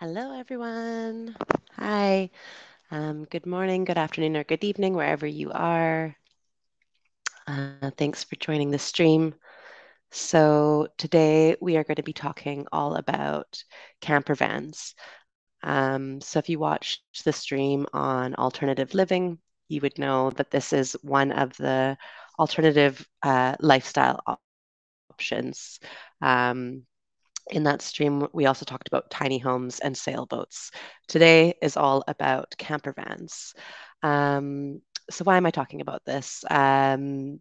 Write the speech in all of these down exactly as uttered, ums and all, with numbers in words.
Hello, everyone. Hi. Um, good morning, good afternoon, or good evening, wherever you are. Uh, thanks for joining the stream. So today we are going to be talking all about camper vans. Um, so if you watched the stream on alternative living, you would know that this is one of the alternative uh, lifestyle op- options. Um, In that stream, we also talked about tiny homes and sailboats. Today is all about camper vans. Um, so why am I talking about this? Um,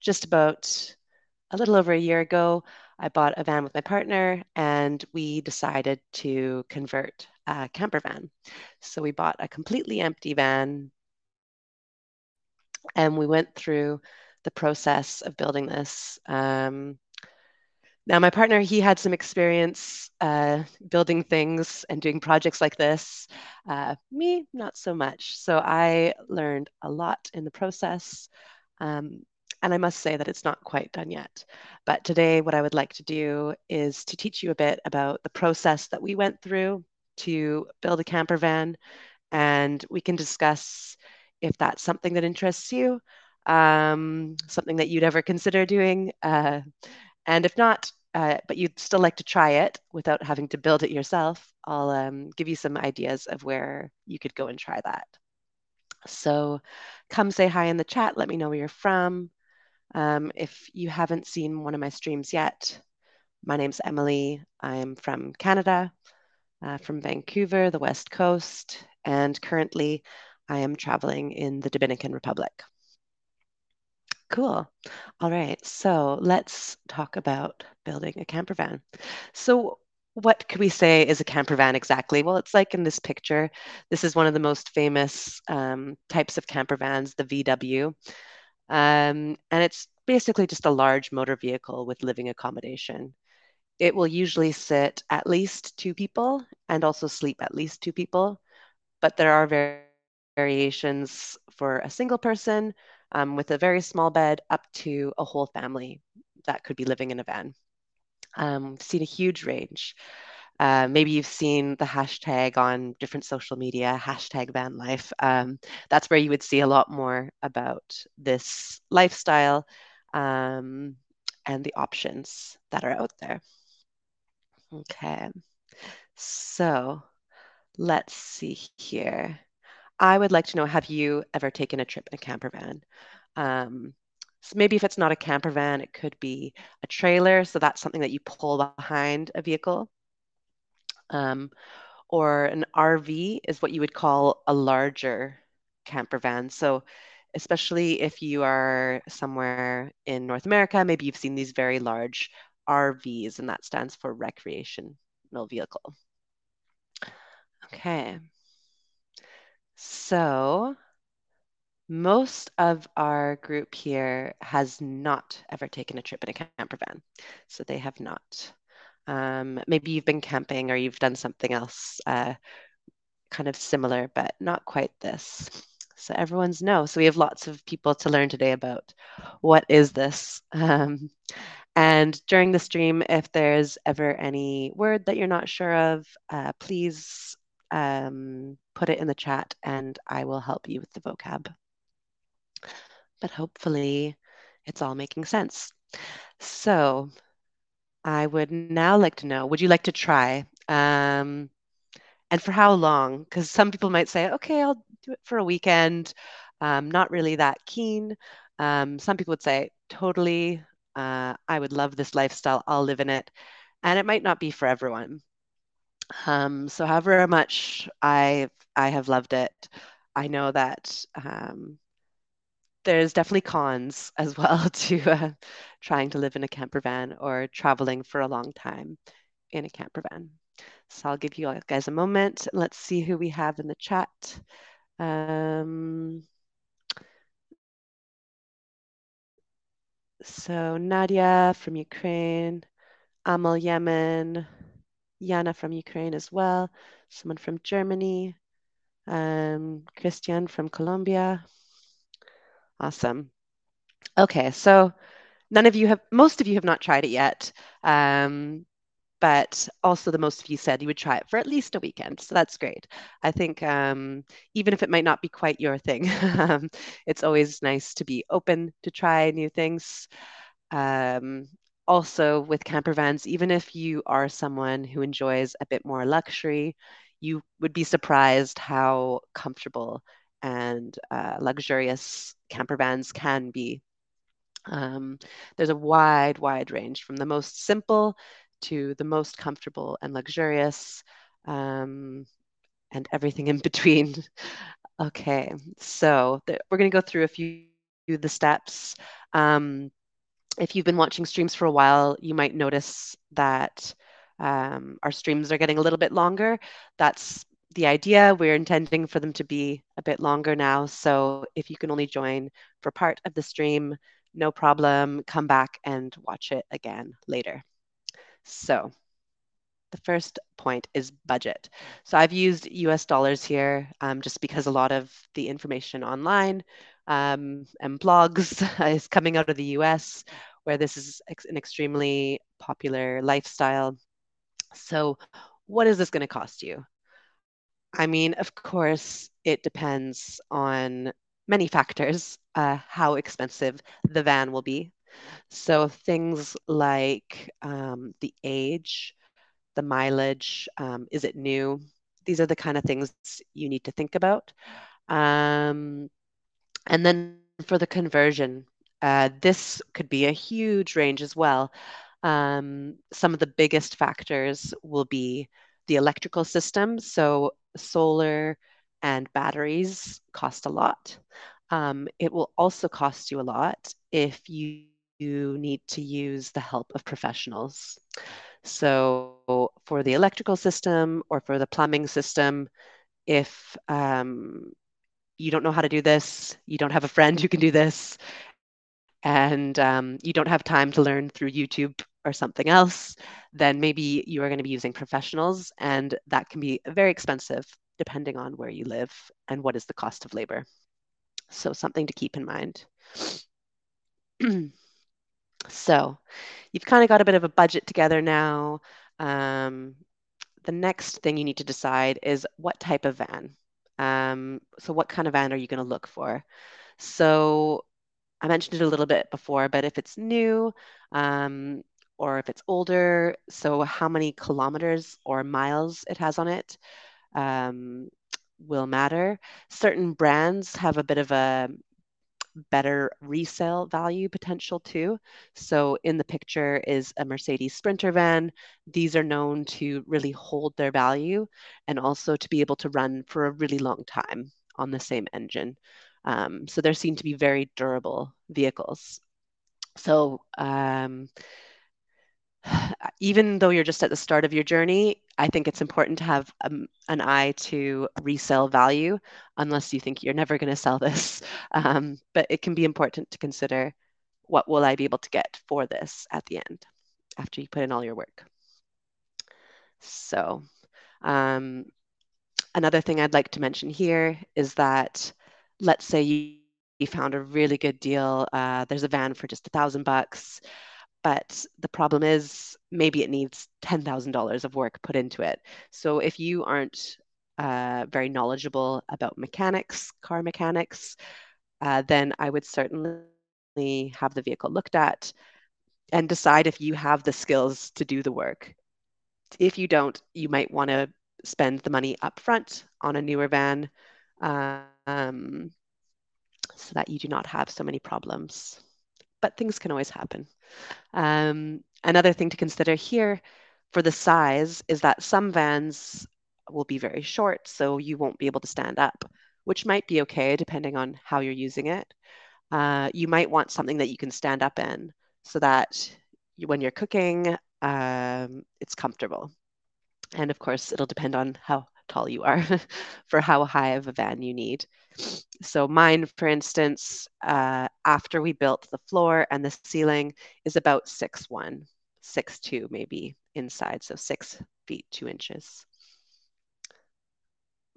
just about a little over a year ago, I bought a van with my partner and we decided to convert a camper van. So we bought a completely empty van and we went through the process of building this. Um, Now, my partner, he had some experience uh, building things and doing projects like this. Uh, me, not so much. So I learned a lot in the process. Um, and I must say that it's not quite done yet. But today, what I would like to do is to teach you a bit about the process that we went through to build a camper van. And we can discuss if that's something that interests you, um, something that you'd ever consider doing. Uh, and if not, Uh, but you'd still like to try it without having to build it yourself, I'll um, give you some ideas of where you could go and try that. So come say hi in the chat. Let me know where you're from. Um, if you haven't seen one of my streams yet, my name's Emily. I'm from Canada, uh, from Vancouver, the West Coast, and currently I am traveling in the Dominican Republic. Cool. All right. So let's talk about building a camper van. So what could we say is a camper van exactly? Well, it's like in this picture. This is one of the most famous um, types of camper vans, the V W. Um, and it's basically just a large motor vehicle with living accommodation. It will usually sit at least two people and also sleep at least two people. But there are var- variations for a single person, Um, with a very small bed up to a whole family that could be living in a van. Um, we've seen a huge range. Uh, maybe you've seen the hashtag on different social media, hashtag van life. Um, that's where you would see a lot more about this lifestyle um, and the options that are out there. Okay, so let's see here. I would like to know, have you ever taken a trip in a camper van? Um, so maybe if it's not a camper van, it could be a trailer. So that's something that you pull behind a vehicle. Um, or an R V is what you would call a larger camper van. So especially if you are somewhere in North America, maybe you've seen these very large R Vs, and that stands for recreational vehicle. Okay. So most of our group here has not ever taken a trip in a camper van. So they have not. Um, maybe you've been camping or you've done something else uh, kind of similar, but not quite this. So everyone's no. So we have lots of people to learn today about what is this. Um, and during the stream, if there's ever any word that you're not sure of, uh, please Um, put it in the chat and I will help you with the vocab. But hopefully it's all making sense. So I would now like to know, would you like to try? Um, and for how long? Because some people might say, okay, I'll do it for a weekend. Um, not really that keen. Um, some people would say, totally, uh, I would love this lifestyle. I'll live in it. And it might not be for everyone. Um, so however much I I have loved it, I know that um, there's definitely cons as well to uh, trying to live in a camper van or traveling for a long time in a camper van. So I'll give you all guys a moment. Let's see who we have in the chat. Um, so Nadia from Ukraine, Amal Yemen, Yana from Ukraine as well, someone from Germany, um, Christian from Colombia. Awesome. Okay, so none of you have, most of you have not tried it yet. Um, but also the most of you said you would try it for at least a weekend. So that's great. I think um, even if it might not be quite your thing, it's always nice to be open to try new things. Um, also with camper vans, even if you are someone who enjoys a bit more luxury, you would be surprised how comfortable and uh, luxurious camper vans can be. Um, there's a wide, wide range from the most simple to the most comfortable and luxurious, um, and everything in between. Okay, so th- we're going to go through a few of the steps. Um, if you've been watching streams for a while, you might notice that um, our streams are getting a little bit longer. That's the idea. We're intending for them to be a bit longer now. So if you can only join for part of the stream, no problem, come back and watch it again later. So the first point is budget. So I've used U S dollars here um, just because a lot of the information online um, and blogs is coming out of the U S, where this is ex- an extremely popular lifestyle. So what is this going to cost you? I mean, of course, it depends on many factors, uh, how expensive the van will be. So things like um, the age, the mileage, um, is it new? These are the kind of things you need to think about. Um, and then for the conversion, uh, this could be a huge range as well. Um, some of the biggest factors will be the electrical system. So solar and batteries cost a lot. Um, it will also cost you a lot if you, you need to use the help of professionals. So for the electrical system or for the plumbing system, if um, you don't know how to do this, you don't have a friend who can do this, and um, you don't have time to learn through YouTube or something else, then maybe you are going to be using professionals, and that can be very expensive depending on where you live and what is the cost of labor. So something to keep in mind. So you've kind of got a bit of a budget together now. Um, the next thing you need to decide is what type of van. Um, so what kind of van are you going to look for? So I mentioned it a little bit before, but if it's new, um, or if it's older, so how many kilometers or miles it has on it um, will matter. Certain brands have a bit of a better resale value potential too. So in the picture is a Mercedes Sprinter van. These are known to really hold their value and also to be able to run for a really long time on the same engine. Um, so they're seen to be very durable vehicles. So um, even though you're just at the start of your journey, I think it's important to have um, an eye to resale value, unless you think you're never going to sell this. Um, but it can be important to consider, what will I be able to get for this at the end after you put in all your work? So um, another thing I'd like to mention here is that let's say you, you found a really good deal. Uh, there's a van for just a thousand bucks, but the problem is maybe it needs ten thousand dollars of work put into it. So if you aren't uh, very knowledgeable about mechanics, car mechanics, uh, then I would certainly have the vehicle looked at and decide if you have the skills to do the work. If you don't, you might want to spend the money up front on a newer van, um, so that you do not have so many problems. But things can always happen. Um, another thing to consider here for the size is that some vans will be very short, so you won't be able to stand up, which might be okay depending on how you're using it. Uh, you might want something that you can stand up in so that you, when you're cooking, um, it's comfortable. And of course, it'll depend on how tall you are for how high of a van you need. So mine, for instance, uh, after we built the floor and the ceiling, is about six one, six two maybe inside, so six feet two inches.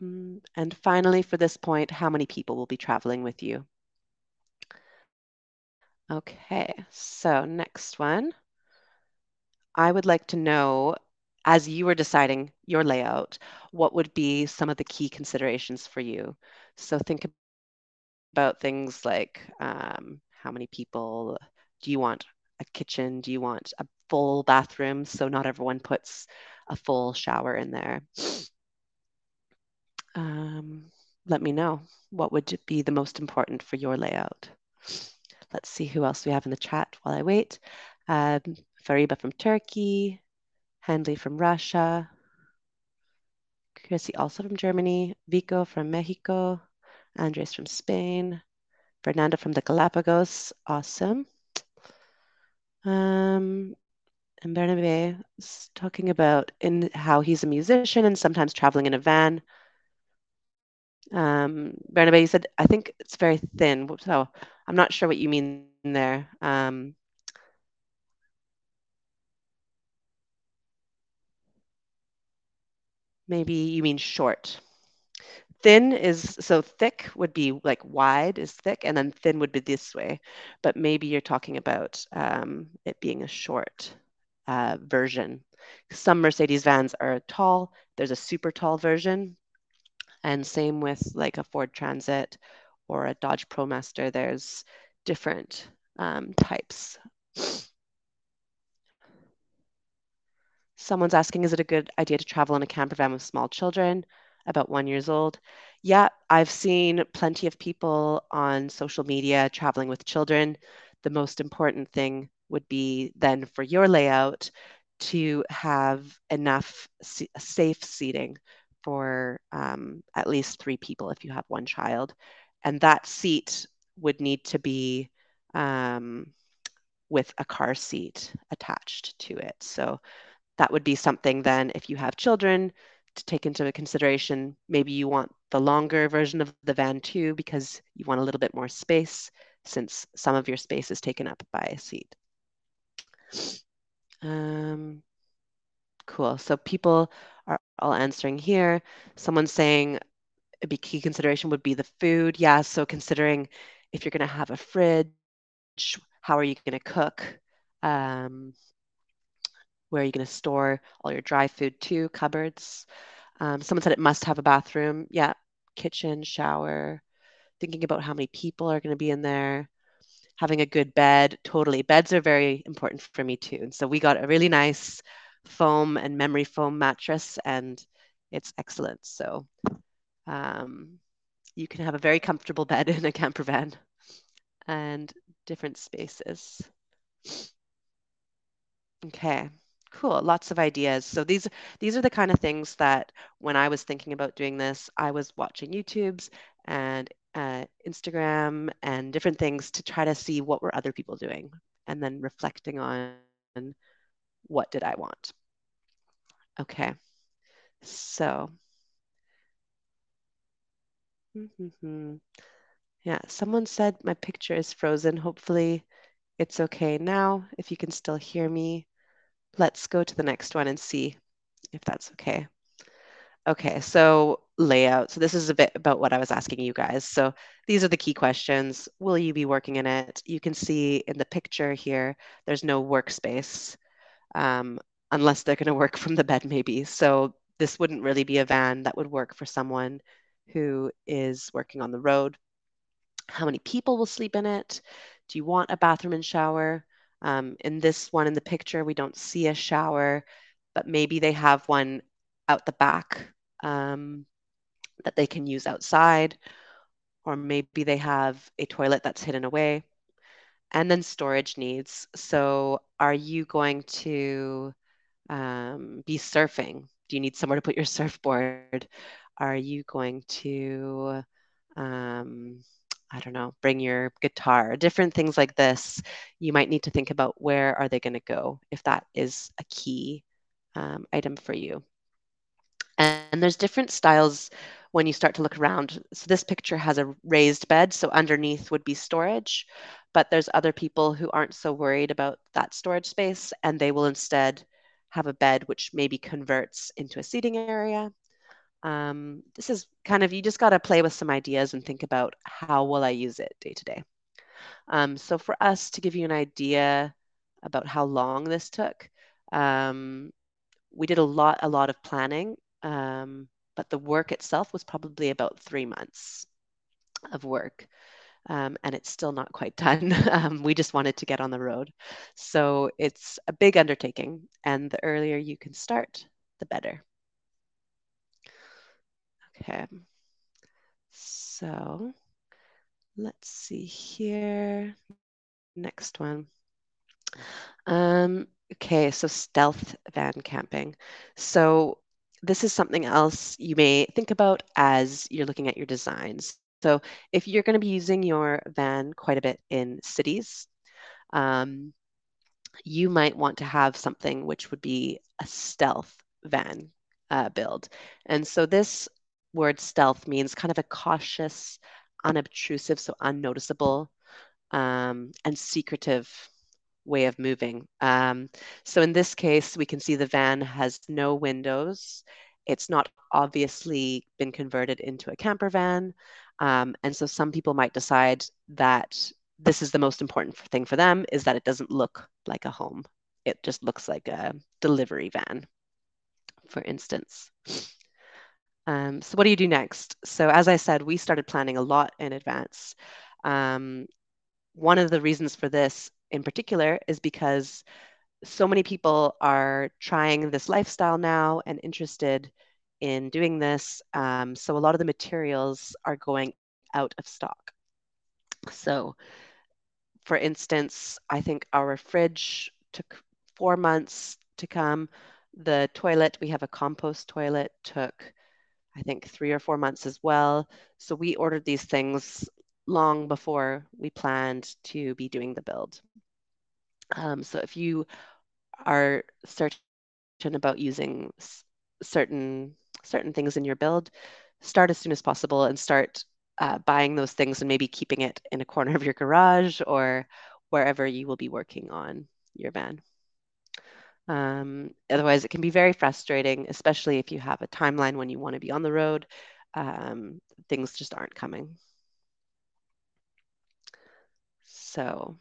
And finally, for this point, how many people will be traveling with you? Okay, so next one. I would like to know as you were deciding your layout, what would be some of the key considerations for you? So think about things like um, how many people, do you want a kitchen? Do you want a full bathroom? So not everyone puts a full shower in there. Um, let me know what would be the most important for your layout. Let's see who else we have in the chat while I wait. Um, Fariba from Turkey, Handley from Russia, Chrissy also from Germany, Vico from Mexico, Andres from Spain, Fernanda from the Galapagos, awesome. Um, and Bernabe is talking about in how he's a musician and sometimes traveling in a van. Um, Bernabe, you said, I think it's very thin, so I'm not sure what you mean there. Um, Maybe you mean short. Thin is, so thick would be like wide is thick, and then thin would be this way. But maybe you're talking about um, it being a short uh, version. Some Mercedes vans are tall. There's a super tall version. And same with like a Ford Transit or a Dodge ProMaster. There's different um, types. Someone's asking, is it a good idea to travel in a camper van with small children, about one years old? Yeah, I've seen plenty of people on social media traveling with children. The most important thing would be then for your layout to have enough se- safe seating for um, at least three people if you have one child. And that seat would need to be um, with a car seat attached to it. So that would be something then, if you have children, to take into consideration. Maybe you want the longer version of the van too, because you want a little bit more space, since some of your space is taken up by a seat. Um, cool. So people are all answering here. Someone's saying a big key consideration would be the food. Yeah, so considering if you're going to have a fridge, how are you going to cook? Um, Where are you going to store all your dry food too? Cupboards. Um, someone said it must have a bathroom. Yeah, kitchen, shower. Thinking about how many people are going to be in there. Having a good bed. Totally. Beds are very important for me too. And so we got a really nice foam and memory foam mattress, and it's excellent. So um, you can have a very comfortable bed in a camper van and different spaces. Okay. Cool. Lots of ideas. So these these are the kind of things that when I was thinking about doing this, I was watching YouTubes and uh, Instagram and different things to try to see what were other people doing, and then reflecting on what did I want. Okay. So. Mm-hmm. Yeah. Someone said my picture is frozen. Hopefully it's okay now, if you can still hear me. Let's go to the next one and see if that's okay. Okay, so layout. So this is a bit about what I was asking you guys. So these are the key questions. Will you be working in it? You can see in the picture here, there's no workspace, um, unless they're gonna work from the bed maybe. So this wouldn't really be a van that would work for someone who is working on the road. How many people will sleep in it? Do you want a bathroom and shower? Um, in this one in the picture, we don't see a shower, but maybe they have one out the back um, that they can use outside, or maybe they have a toilet that's hidden away. And then storage needs. So are you going to um, be surfing? Do you need somewhere to put your surfboard? Are you going to, um, I don't know, bring your guitar, different things like this? You might need to think about where are they going to go, if that is a key um, item for you. And, and there's different styles when you start to look around. So this picture has a raised bed, so underneath would be storage, but there's other people who aren't so worried about that storage space, and they will instead have a bed which maybe converts into a seating area. Um, this is kind of, you just got to play with some ideas and think about how will I use it day to day. Um, so for us to give you an idea about how long this took, um, we did a lot, a lot of planning, um, but the work itself was probably about three months of work. Um, and it's still not quite done. Um, we just wanted to get on the road. So it's a big undertaking, and the earlier you can start, the better. Okay, so let's see here, next one. Um, okay, so stealth van camping. So this is something else you may think about as you're looking at your designs. So if you're going to be using your van quite a bit in cities, um, you might want to have something which would be a stealth van uh, build. And so this word stealth means kind of a cautious, unobtrusive, so unnoticeable um, and secretive way of moving. Um, so in this case, we can see the van has no windows. It's not obviously been converted into a camper van. Um, and so some people might decide that this is the most important thing for them, is that it doesn't look like a home. It just looks like a delivery van, for instance. Um, so what do you do next? So as I said, we started planning a lot in advance. Um, one of the reasons for this in particular is because so many people are trying this lifestyle now and interested in doing this. Um, so a lot of the materials are going out of stock. So for instance, I think our fridge took four months to come. The toilet, we have a compost toilet, took I think three or four months as well. So we ordered these things long before we planned to be doing the build. Um, so if you are certain about using certain certain things in your build, start as soon as possible and start uh, buying those things and maybe keeping it in a corner of your garage or wherever you will be working on your van. Um, otherwise, it can be very frustrating, especially if you have a timeline when you want to be on the road. Um, things just aren't coming. So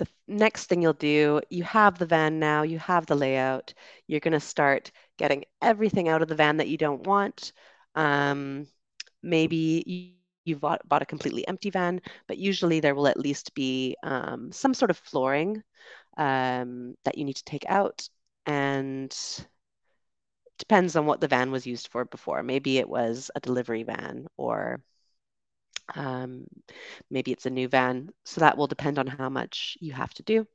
the next thing you'll do, you have the van now, you have the layout, you're going to start getting everything out of the van that you don't want. Um, maybe you, you've bought, bought a completely empty van, but usually there will at least be um, some sort of flooring um, that you need to take out, and depends on what the van was used for before. Maybe it was a delivery van, or Um, maybe it's a new van. So that will depend on how much you have to do.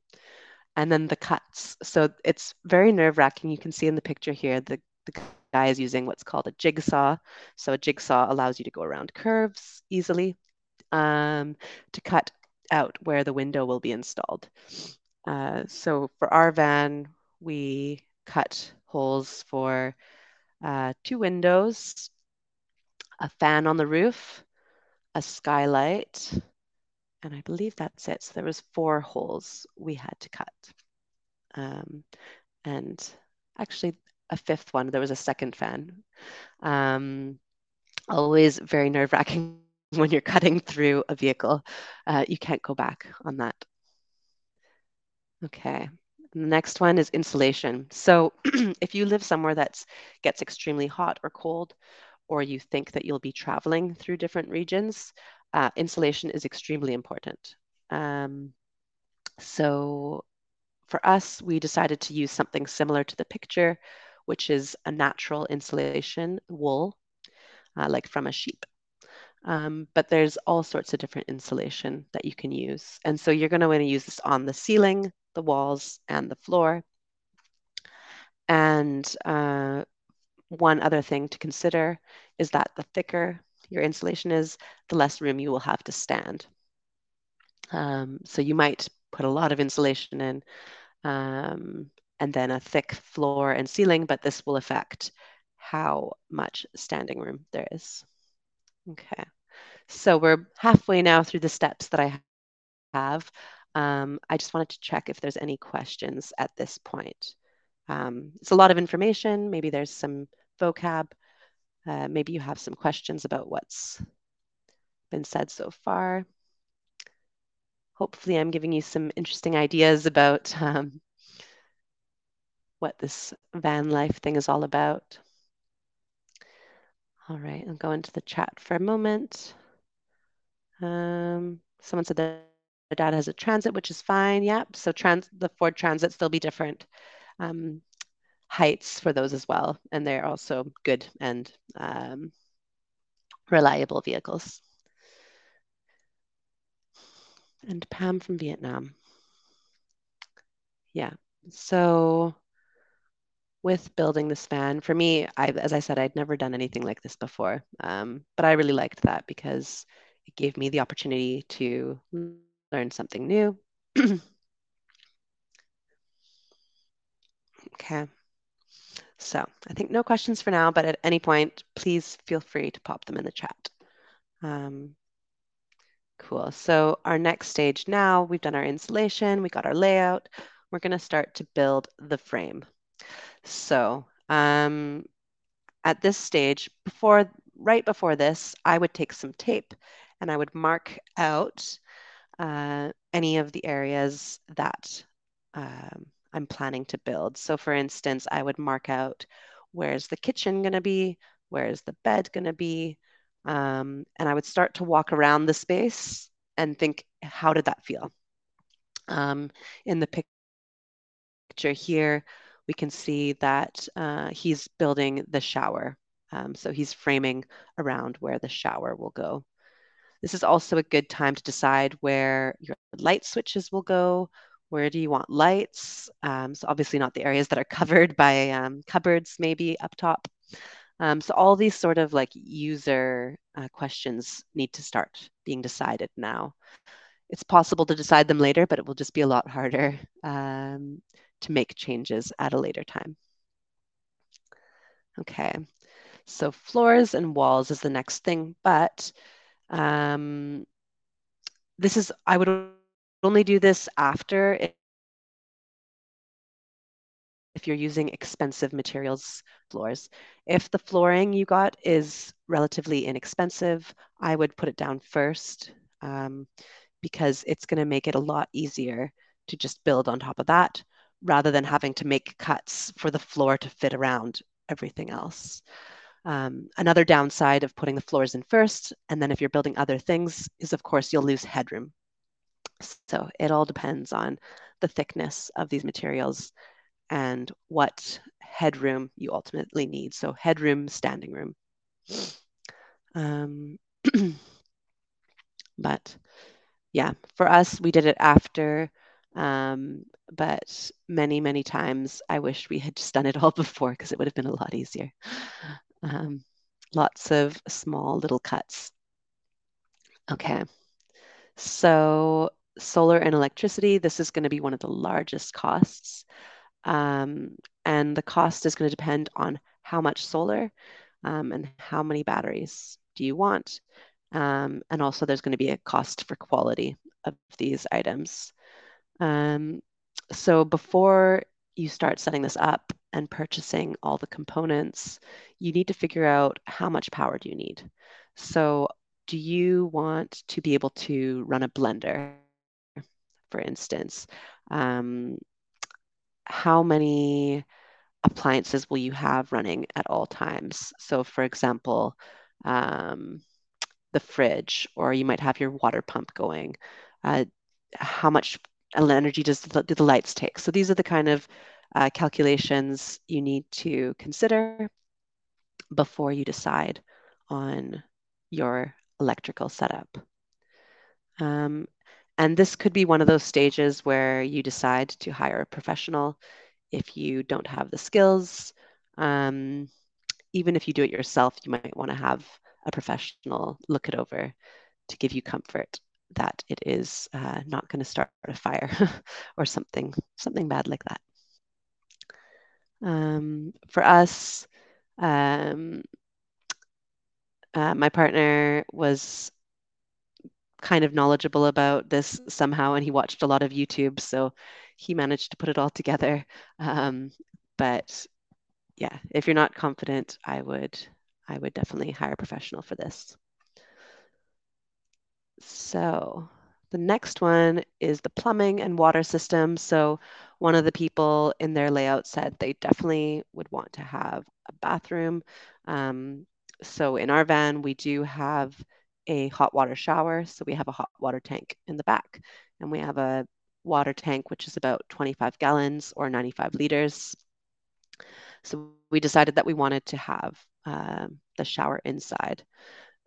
And then the cuts. So it's very nerve-wracking. You can see in the picture here, the, the guy is using what's called a jigsaw. So a jigsaw allows you to go around curves easily um, to cut out where the window will be installed. Uh, so for our van, we cut holes for uh, two windows, a fan on the roof, a skylight, and I believe that's it. So there was four holes we had to cut. Um, and actually a fifth one, there was a second fan. Um, always very nerve-wracking when you're cutting through a vehicle. Uh, you can't go back on that. Okay, and the next one is insulation. So if you live somewhere that gets extremely hot or cold, or you think that you'll be traveling through different regions, uh, insulation is extremely important. Um, so for us, we decided to use something similar to the picture, which is a natural insulation, wool, uh, like from a sheep. Um, but there's all sorts of different insulation that you can use. And so you're gonna wanna use this on the ceiling, the walls, and the floor. And uh, one other thing to consider is that the thicker your insulation is, the less room you will have to stand. Um, so you might put a lot of insulation in um, and then a thick floor and ceiling, but this will affect how much standing room there is. Okay, so we're halfway now through the steps that I have. Um, I just wanted to check if there's any questions at this point. Um, it's a lot of information. Maybe there's some vocab. Uh, maybe you have some questions about what's been said so far. Hopefully I'm giving you some interesting ideas about um, what this van life thing is all about. All right, I'll go into the chat for a moment. Um, someone said that the dad has a Transit, which is fine. Yep. So trans the Ford Transit still be different um, heights for those as well, and they're also good and um, reliable vehicles. And Pam from Vietnam. Yeah. So with building this van, for me, I, as I said, I'd never done anything like this before, um, but I really liked that because it gave me the opportunity to learn something new. Okay, so I think no questions for now, but at any point, please feel free to pop them in the chat. Um, cool, so our next stage now, we've done our installation, we got our layout, we're gonna start to build the frame. So um, at this stage, before, right before this, I would take some tape and I would mark out uh, any of the areas that um, I'm planning to build. So for instance, I would mark out where's the kitchen gonna be, where's the bed gonna be, um, and I would start to walk around the space and think, how did that feel? Um, in the pic picture here, we can see that uh, he's building the shower. Um, so he's framing around where the shower will go. This is also a good time to decide where your light switches will go. Where do you want lights? Um, so obviously not the areas that are covered by um, cupboards, maybe up top. Um, so all these sort of like user uh, questions need to start being decided now. It's possible to decide them later, but it will just be a lot harder um, to make changes at a later time. Okay, so floors and walls is the next thing, but um, this is, I would only do this after it, if you're using expensive materials floors. If the flooring you got is relatively inexpensive, I would put it down first um, because it's gonna make it a lot easier to just build on top of that, rather than having to make cuts for the floor to fit around everything else. Um, another downside of putting the floors in first, and then if you're building other things, is of course you'll lose headroom. So it all depends on the thickness of these materials and what headroom you ultimately need. So headroom, standing room. Um, but yeah, for us, we did it after. Um, but many, many times I wish we had just done it all before because it would have been a lot easier. Um, lots of small little cuts. Okay, so solar and electricity, this is going to be one of the largest costs. Um, and the cost is going to depend on how much solar um, and how many batteries do you want. Um, and also there's going to be a cost for quality of these items. Um, so before you start setting this up and purchasing all the components, you need to figure out how much power do you need. So do you want to be able to run a blender, for instance? Um, how many appliances will you have running at all times? So for example, um, the fridge, or you might have your water pump going. Uh, how much energy does the, do the lights take? So these are the kind of uh, calculations you need to consider before you decide on your electrical setup. Um, and this could be one of those stages where you decide to hire a professional if you don't have the skills. Um, even if you do it yourself, you might want to have a professional look it over to give you comfort that it is uh, not going to start a fire or something, something bad like that. Um, for us, um, uh, my partner was kind of knowledgeable about this somehow, and he watched a lot of YouTube, so he managed to put it all together. Um, but yeah, if you're not confident, I would, I would definitely hire a professional for this. So The next one is the plumbing and water system. So one of the people in their layout said they definitely would want to have a bathroom. Um, so in our van, we do have a hot water shower. So we have a hot water tank in the back, and we have a water tank, which is about twenty-five gallons or ninety-five liters. So we decided that we wanted to have uh, the shower inside.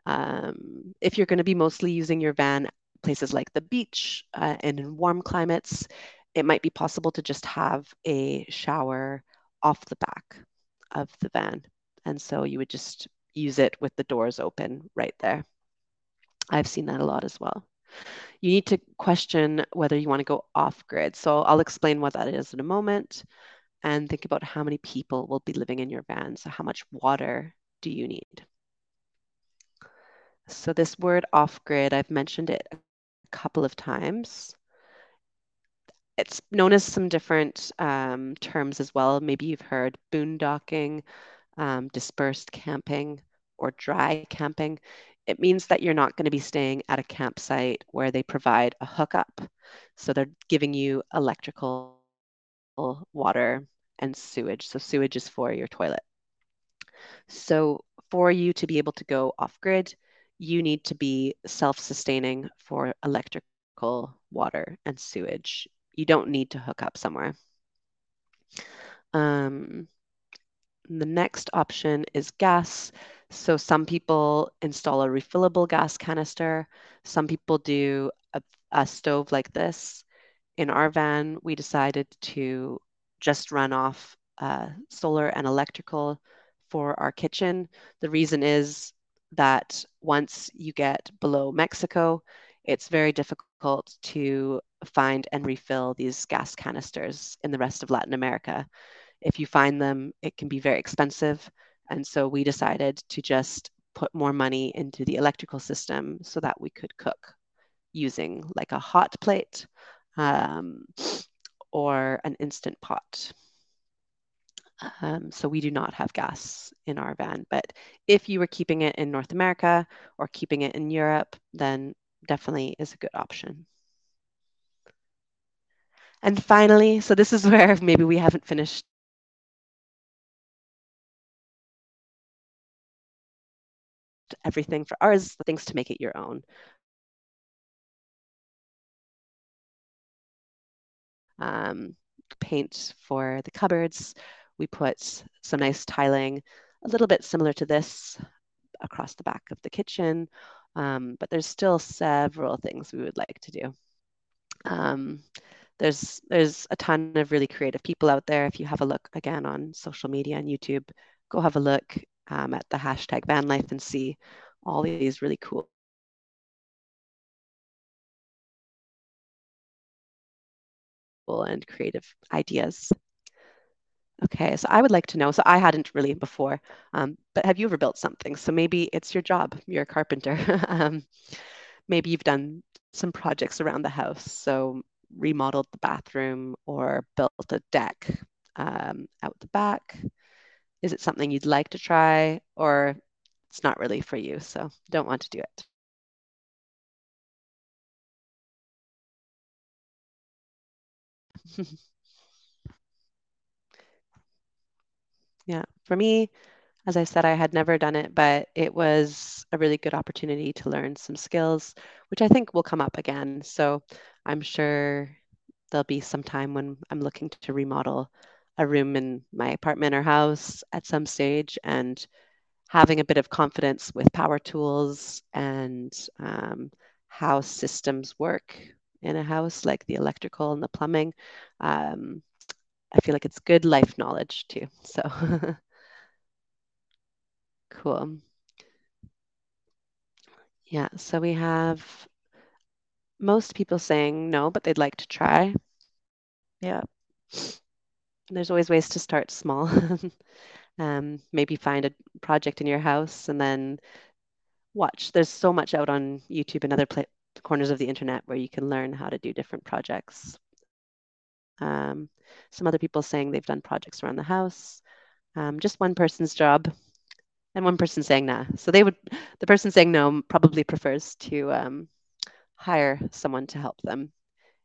Um, if you're going to be mostly using your van places like the beach uh, and in warm climates, it might be possible to just have a shower off the back of the van. And so you would just use it with the doors open right there. I've seen that a lot as well. You need to question whether you want to go off grid. So I'll explain what that is in a moment, and think about how many people will be living in your van. So how much water do you need? So this word off grid, I've mentioned it a couple of times. It's known as some different um, terms as well. Maybe you've heard boondocking, um, dispersed camping, or dry camping. It means that you're not going to be staying at a campsite where they provide a hookup. So they're giving you electrical, water, and sewage. So sewage is for your toilet. So for you to be able to go off grid, you need to be self-sustaining for electrical, water, and sewage. You don't need to hook up somewhere. Um, the next option is gas. So some people install a refillable gas canister. Some people do a, a stove like this. In our van, we decided to just run off uh, solar and electrical for our kitchen. The reason is that once you get below Mexico, it's very difficult to find and refill these gas canisters in the rest of Latin America. If you find them, it can be very expensive. And so we decided to just put more money into the electrical system so that we could cook using like a hot plate um, or an instant pot. Um, so we do not have gas in our van, but if you were keeping it in North America or keeping it in Europe, then definitely is a good option. And finally, so this is where maybe we haven't finished everything for ours, the things to make it your own. Um, paint for the cupboards. We put some nice tiling, a little bit similar to this, across the back of the kitchen. Um, but there's still several things we would like to do. Um, there's, there's a ton of really creative people out there. If you have a look again on social media and YouTube, go have a look um, at the hashtag vanlife and see all these really cool and creative ideas. Okay, so I would like to know, so I hadn't really before, um, but have you ever built something? So maybe it's your job, you're a carpenter. um, maybe you've done some projects around the house, so remodeled the bathroom or built a deck um, out the back. Is it something you'd like to try, or it's not really for you, so don't want to do it? Yeah, for me, as I said, I had never done it, but it was a really good opportunity to learn some skills, which I think will come up again. So I'm sure there'll be some time when I'm looking to remodel a room in my apartment or house at some stage, and having a bit of confidence with power tools and um, how systems work in a house, like the electrical and the plumbing. Um, I feel like it's good life knowledge too. So cool. Yeah, so we have most people saying no, but they'd like to try. Yeah. And there's always ways to start small. um, maybe find a project in your house and then watch. There's so much out on YouTube and other pla- corners of the internet where you can learn how to do different projects. Um, some other people saying they've done projects around the house, um, just one person's job, and one person saying nah. So they would, the person saying no probably prefers to um, hire someone to help them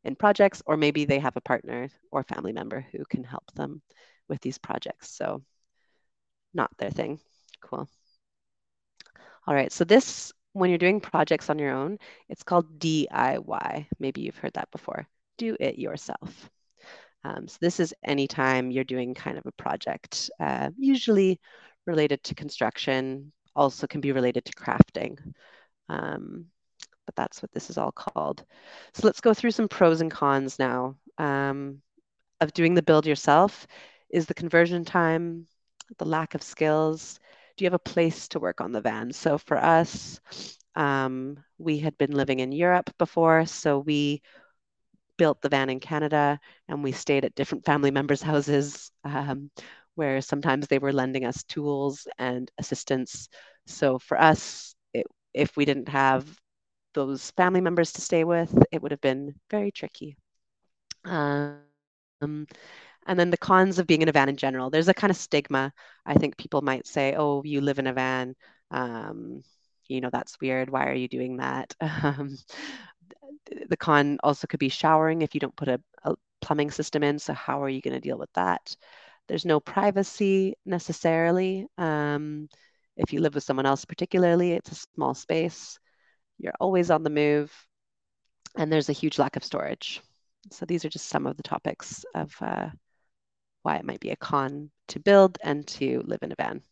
in projects, or maybe they have a partner or family member who can help them with these projects. So not their thing. Cool. All right, so this, when you're doing projects on your own, it's called D I Y. Maybe you've heard that before. Do it yourself. Um, so this is anytime you're doing kind of a project, uh, usually related to construction, also can be related to crafting. Um, but that's what this is all called. So let's go through some pros and cons now um, of doing the build yourself. Is the conversion time, the lack of skills? Do you have a place to work on the van? So for us, um, we had been living in Europe before, so we built the van in Canada, and we stayed at different family members' houses um, where sometimes they were lending us tools and assistance. So for us, it, if we didn't have those family members to stay with, it would have been very tricky. Um, And then the cons of being in a van in general. There's a kind of stigma. I think people might say, oh, you live in a van. Um, you know, that's weird. Why are you doing that? Um, the con also could be showering if you don't put a, a plumbing system in. So how are you going to deal with that? There's no privacy necessarily. Um, if you live with someone else particularly, it's a small space. You're always on the move. And there's a huge lack of storage. So these are just some of the topics of uh, why it might be a con to build and to live in a van.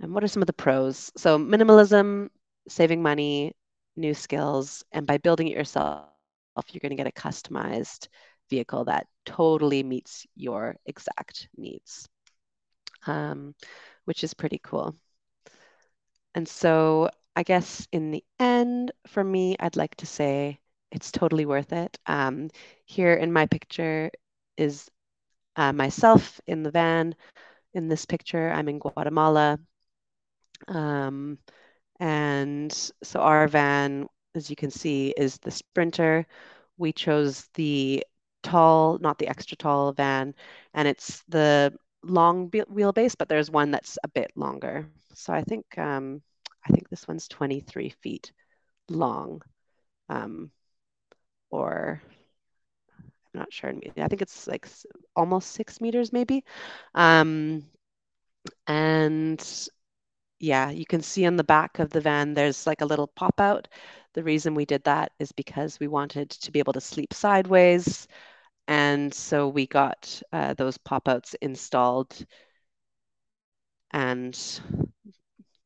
And what are some of the pros? So minimalism, saving money, new skills, and by building it yourself, you're going to get a customized vehicle that totally meets your exact needs, um, which is pretty cool. And so I guess in the end, for me, I'd like to say it's totally worth it. Um, here in my picture is Uh, myself in the van. In this picture, I'm in Guatemala. Um, and so our van, as you can see, is the Sprinter. We chose the tall, not the extra tall van, and it's the long wheelbase, but there's one that's a bit longer. So I think um, I think this one's twenty-three feet long, um, or not sure. I think it's like almost six meters maybe. Um, and yeah, you can see on the back of the van, there's like a little pop out. The reason we did that is because we wanted to be able to sleep sideways. And so we got uh, those pop outs installed, and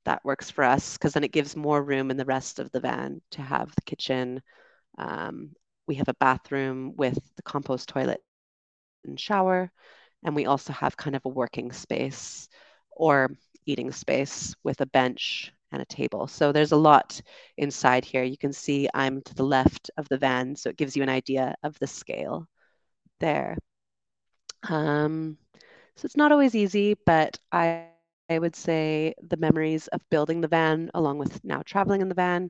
that works for us because then it gives more room in the rest of the van to have the kitchen. Um, We have a bathroom with the compost toilet and shower. And we also have kind of a working space or eating space with a bench and a table. So there's a lot inside here. You can see I'm to the left of the van, so it gives you an idea of the scale there. Um, so it's not always easy, but I, I would say the memories of building the van along with now traveling in the van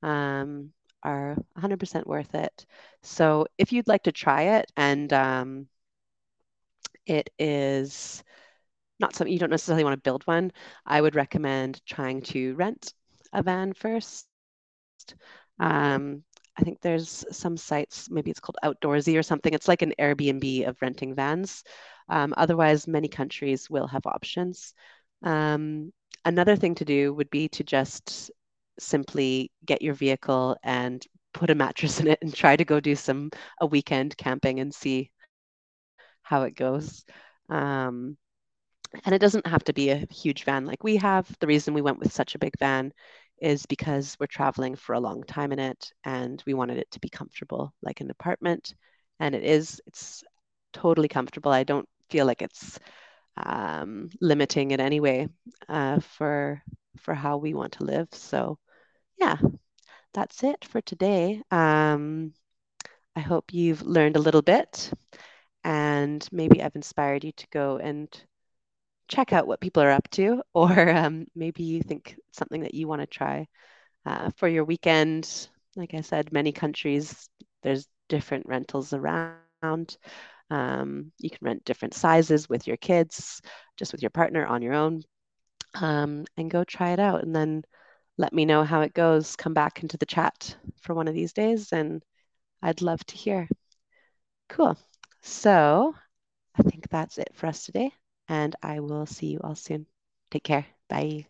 um, are one hundred percent worth it. So if you'd like to try it, and um, it is not something you don't necessarily want to build one, I would recommend trying to rent a van first. Um, I think there's some sites, maybe it's called Outdoorsy or something. It's like an Airbnb of renting vans. Um, otherwise, many countries will have options. Um, another thing to do would be to just simply get your vehicle and put a mattress in it and try to go do some a weekend camping and see how it goes. Um, and it doesn't have to be a huge van like we have. The reason we went with such a big van is because we're traveling for a long time in it, and we wanted it to be comfortable like an apartment. And it is, it's totally comfortable. I don't feel like it's um, limiting in any way uh, for for how we want to live. So yeah, that's it for today. Um, I hope you've learned a little bit, and maybe I've inspired you to go and check out what people are up to, or um, maybe you think it's something that you want to try uh, for your weekend. Like I said, many countries, there's different rentals around. Um, you can rent different sizes with your kids, just with your partner, on your own. Um, and go try it out, and then let me know how it goes. Come back into the chat for one of these days, and I'd love to hear. Cool. So I think that's it for us today, and I will see you all soon. Take care. Bye.